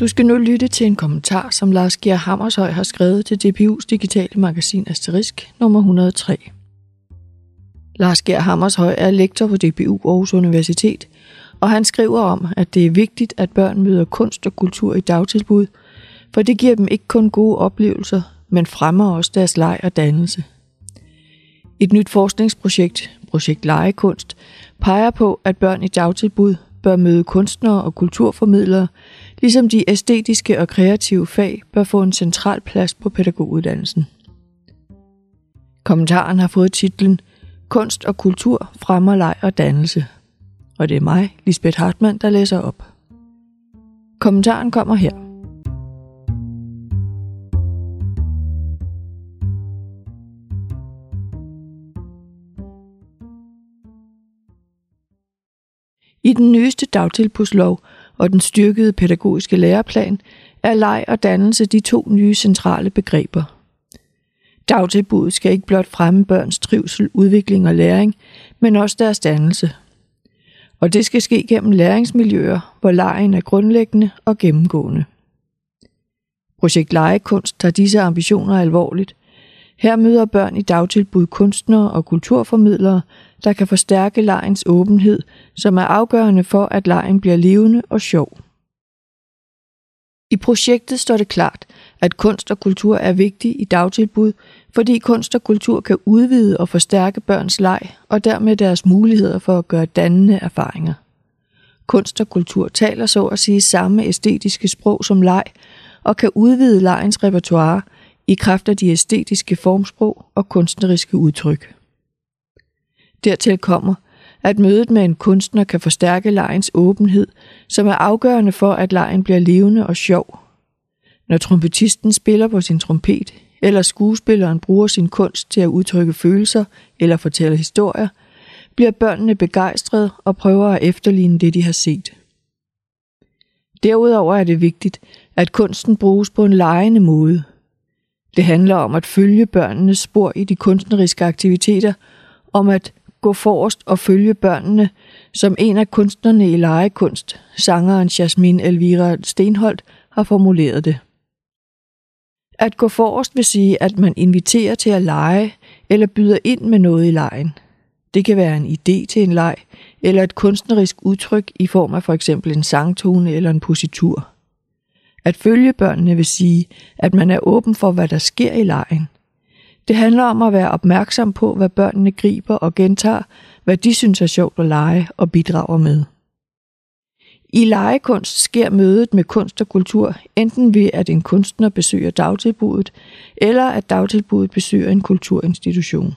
Du skal nu lytte til en kommentar, som Lars Geer Hammershøj har skrevet til DPU's digitale magasin Asterisk nummer 103. Lars Geer Hammershøj er lektor på DPU Aarhus Universitet, og han skriver om, at det er vigtigt, at børn møder kunst og kultur i dagtilbud, for det giver dem ikke kun gode oplevelser, men fremmer også deres leg og dannelse. Et nyt forskningsprojekt, Projekt Legekunst, peger på, at børn i dagtilbud bør møde kunstnere og kulturformidlere, ligesom de æstetiske og kreative fag bør få en central plads på pædagoguddannelsen. Kommentaren har fået titlen Kunst og kultur fremmer leg og dannelse. Og det er mig, Lisbeth Hartmann, der læser op. Kommentaren kommer her. I den nyeste dagtilbudslov og den styrkede pædagogiske læreplan er leg og dannelse de to nye centrale begreber. Dagtilbuddet skal ikke blot fremme børns trivsel, udvikling og læring, men også deres dannelse. Og det skal ske gennem læringsmiljøer, hvor legen er grundlæggende og gennemgående. Projekt Legekunst tager disse ambitioner alvorligt. Her møder børn i dagtilbud kunstnere og kulturformidlere, der kan forstærke legens åbenhed, som er afgørende for, at legen bliver levende og sjov. I projektet står det klart, at kunst og kultur er vigtig i dagtilbud, fordi kunst og kultur kan udvide og forstærke børns leg og dermed deres muligheder for at gøre dannende erfaringer. Kunst og kultur taler så at sige samme æstetiske sprog som leg og kan udvide legens repertoire i kraft af de æstetiske formsprog og kunstneriske udtryk. Dertil kommer, at mødet med en kunstner kan forstærke legens åbenhed, som er afgørende for, at legen bliver levende og sjov. Når trompetisten spiller på sin trompet, eller skuespilleren bruger sin kunst til at udtrykke følelser eller fortælle historier, bliver børnene begejstrede og prøver at efterligne det, de har set. Derudover er det vigtigt, at kunsten bruges på en legende måde. Det handler om at følge børnenes spor i de kunstneriske aktiviteter, om at gå forrest og følge børnene, som en af kunstnerne i legekunst, sangeren Jasmine Elvira Stenholdt, har formuleret det. At gå forrest vil sige, at man inviterer til at lege eller byder ind med noget i legen. Det kan være en idé til en leg eller et kunstnerisk udtryk i form af f.eks. en sangtone eller en positur. At følge børnene vil sige, at man er åben for, hvad der sker i legen. Det handler om at være opmærksom på, hvad børnene griber og gentager, hvad de synes er sjovt at lege og bidrager med. I legekunst sker mødet med kunst og kultur, enten ved at en kunstner besøger dagtilbuddet, eller at dagtilbuddet besøger en kulturinstitution.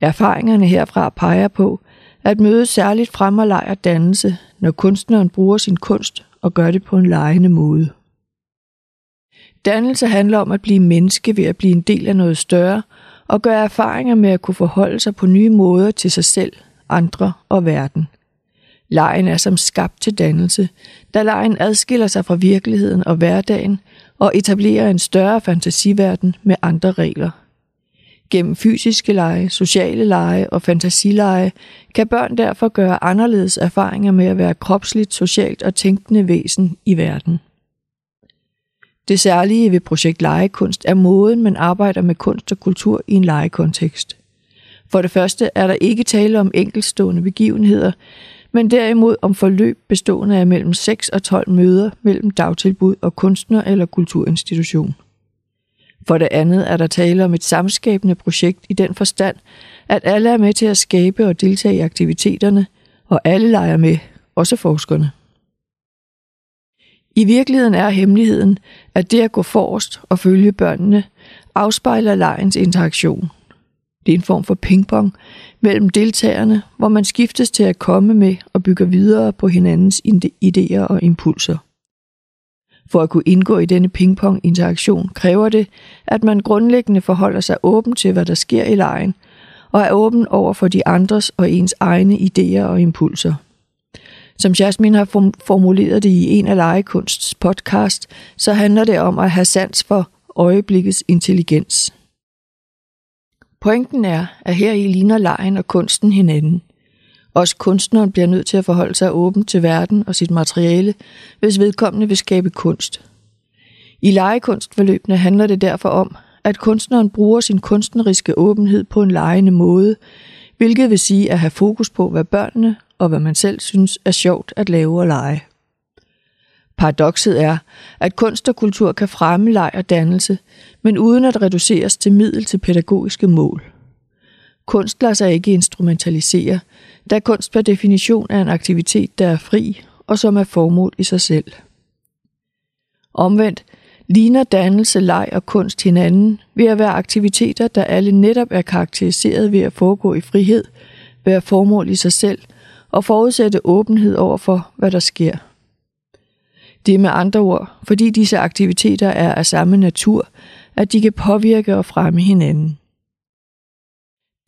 Erfaringerne herfra peger på, at mødet særligt fremmer leg og dannelse, når kunstneren bruger sin kunst og gør det på en legende måde. Dannelse handler om at blive menneske ved at blive en del af noget større og gøre erfaringer med at kunne forholde sig på nye måder til sig selv, andre og verden. Legen er som skabt til dannelse, da legen adskiller sig fra virkeligheden og hverdagen og etablerer en større fantasiverden med andre regler. Gennem fysiske lege, sociale lege og fantasileje kan børn derfor gøre anderledes erfaringer med at være kropsligt, socialt og tænkende væsen i verden. Det særlige ved Projekt Legekunst er måden, man arbejder med kunst og kultur i en legekontekst. For det første er der ikke tale om enkeltstående begivenheder, men derimod om forløb bestående af mellem 6 og 12 møder mellem dagtilbud og kunstner eller kulturinstitution. For det andet er der tale om et samskabende projekt i den forstand, at alle er med til at skabe og deltage i aktiviteterne, og alle leger med, også forskerne. I virkeligheden er hemmeligheden, at det at gå forrest og følge børnene afspejler legens interaktion. Det er en form for pingpong mellem deltagerne, hvor man skiftes til at komme med og bygger videre på hinandens idéer og impulser. For at kunne indgå i denne pingpong-interaktion kræver det, at man grundlæggende forholder sig åben til, hvad der sker i legen, og er åben over for de andres og ens egne idéer og impulser. Som Jasmine har formuleret det i en af legekunsts podcast, så handler det om at have sans for øjeblikkets intelligens. Pointen er, at heri ligner legen og kunsten hinanden. Også kunstneren bliver nødt til at forholde sig åbent til verden og sit materiale, hvis vedkommende vil skabe kunst. I legekunstforløbene handler det derfor om, at kunstneren bruger sin kunstneriske åbenhed på en legende måde, hvilket vil sige at have fokus på, hvad børnene og hvad man selv synes er sjovt at lave og lege. Paradokset er, at kunst og kultur kan fremme leg og dannelse, men uden at reduceres til middel til pædagogiske mål. Kunst lader sig ikke instrumentalisere, da kunst per definition er en aktivitet, der er fri og som er formål i sig selv. Omvendt ligner dannelse, leg og kunst hinanden ved at være aktiviteter, der alle netop er karakteriseret ved at foregå i frihed, være formål i sig selv og forudsætte åbenhed over for, hvad der sker. Det er med andre ord, fordi disse aktiviteter er af samme natur, at de kan påvirke og fremme hinanden.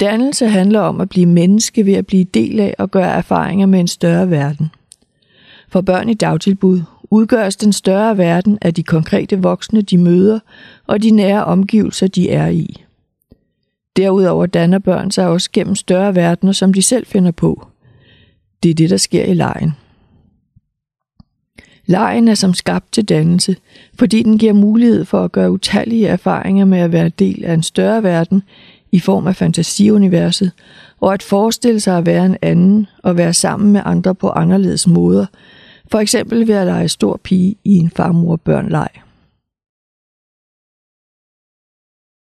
Dannelse handler om at blive menneske ved at blive del af og gøre erfaringer med en større verden. For børn i dagtilbud udgøres den større verden af de konkrete voksne, de møder, og de nære omgivelser, de er i. Derudover danner børn sig også gennem større verdener, som de selv finder på. Det er det, der sker i legen. Legen er som skabt til dannelse, fordi den giver mulighed for at gøre utallige erfaringer med at være del af en større verden i form af fantasiuniverset, og at forestille sig at være en anden og være sammen med andre på anderledes måder, for eksempel ved at lege stor pige i en farmor-børn-leg.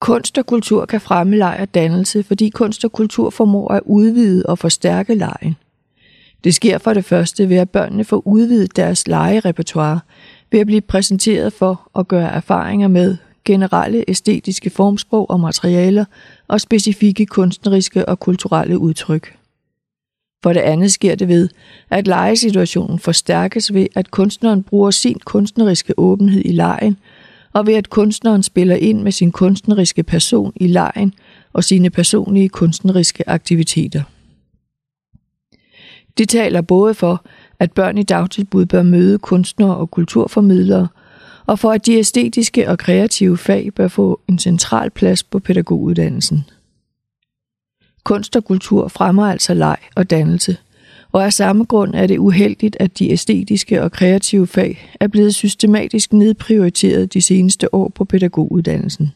Kunst og kultur kan fremme leg og dannelse, fordi kunst og kultur formår at udvide og forstærke legen. Det sker for det første ved, at børnene får udvidet deres legerepertoire, ved at blive præsenteret for og gøre erfaringer med generelle æstetiske formsprog og materialer og specifikke kunstneriske og kulturelle udtryk. For det andet sker det ved, at legesituationen forstærkes ved, at kunstneren bruger sin kunstneriske åbenhed i legen, og ved at kunstneren spiller ind med sin kunstneriske person i legen og sine personlige kunstneriske aktiviteter. Det taler både for, at børn i dagtilbud bør møde kunstnere og kulturformidlere, og for at de æstetiske og kreative fag bør få en central plads på pædagoguddannelsen. Kunst og kultur fremmer altså leg og dannelse, og af samme grund er det uheldigt, at de æstetiske og kreative fag er blevet systematisk nedprioriteret de seneste år på pædagoguddannelsen.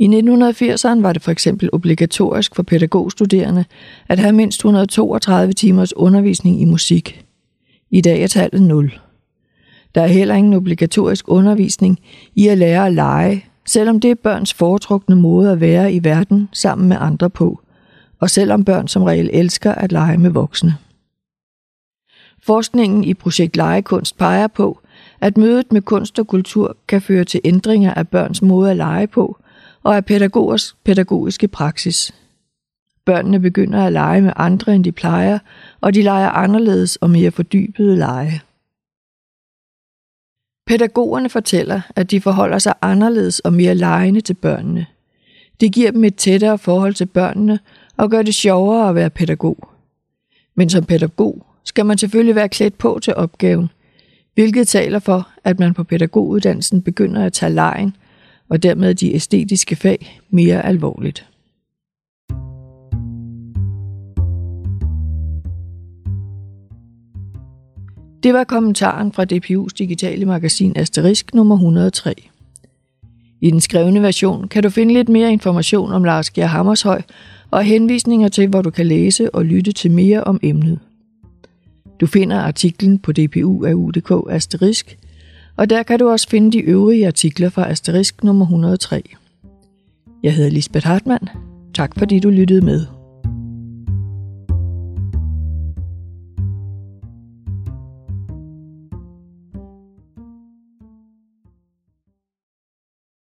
I 1980'erne var det for eksempel obligatorisk for pædagogstuderende at have mindst 132 timers undervisning i musik. I dag er tallet 0. Der er heller ingen obligatorisk undervisning i at lære at lege, selvom det er børns foretrukne måde at være i verden sammen med andre på, og selvom børn som regel elsker at lege med voksne. Forskningen i projekt Legekunst peger på, at mødet med kunst og kultur kan føre til ændringer af børns måde at lege på, og af pædagogers pædagogiske praksis. Børnene begynder at lege med andre, end de plejer, og de leger anderledes og mere fordybede lege. Pædagogerne fortæller, at de forholder sig anderledes og mere legende til børnene. Det giver dem et tættere forhold til børnene og gør det sjovere at være pædagog. Men som pædagog skal man selvfølgelig være klædt på til opgaven, hvilket taler for, at man på pædagoguddannelsen begynder at tage legen, og dermed de æstetiske fag mere alvorligt. Det var kommentaren fra DPU's digitale magasin Asterisk nummer 103. I den skrevne version kan du finde lidt mere information om Lars Geer Hammershøj og henvisninger til, hvor du kan læse og lytte til mere om emnet. Du finder artiklen på dpu.au.dk/asterisk, og der kan du også finde de øvrige artikler fra Asterisk nummer 103. Jeg hedder Lisbeth Hartmann. Tak fordi du lyttede med.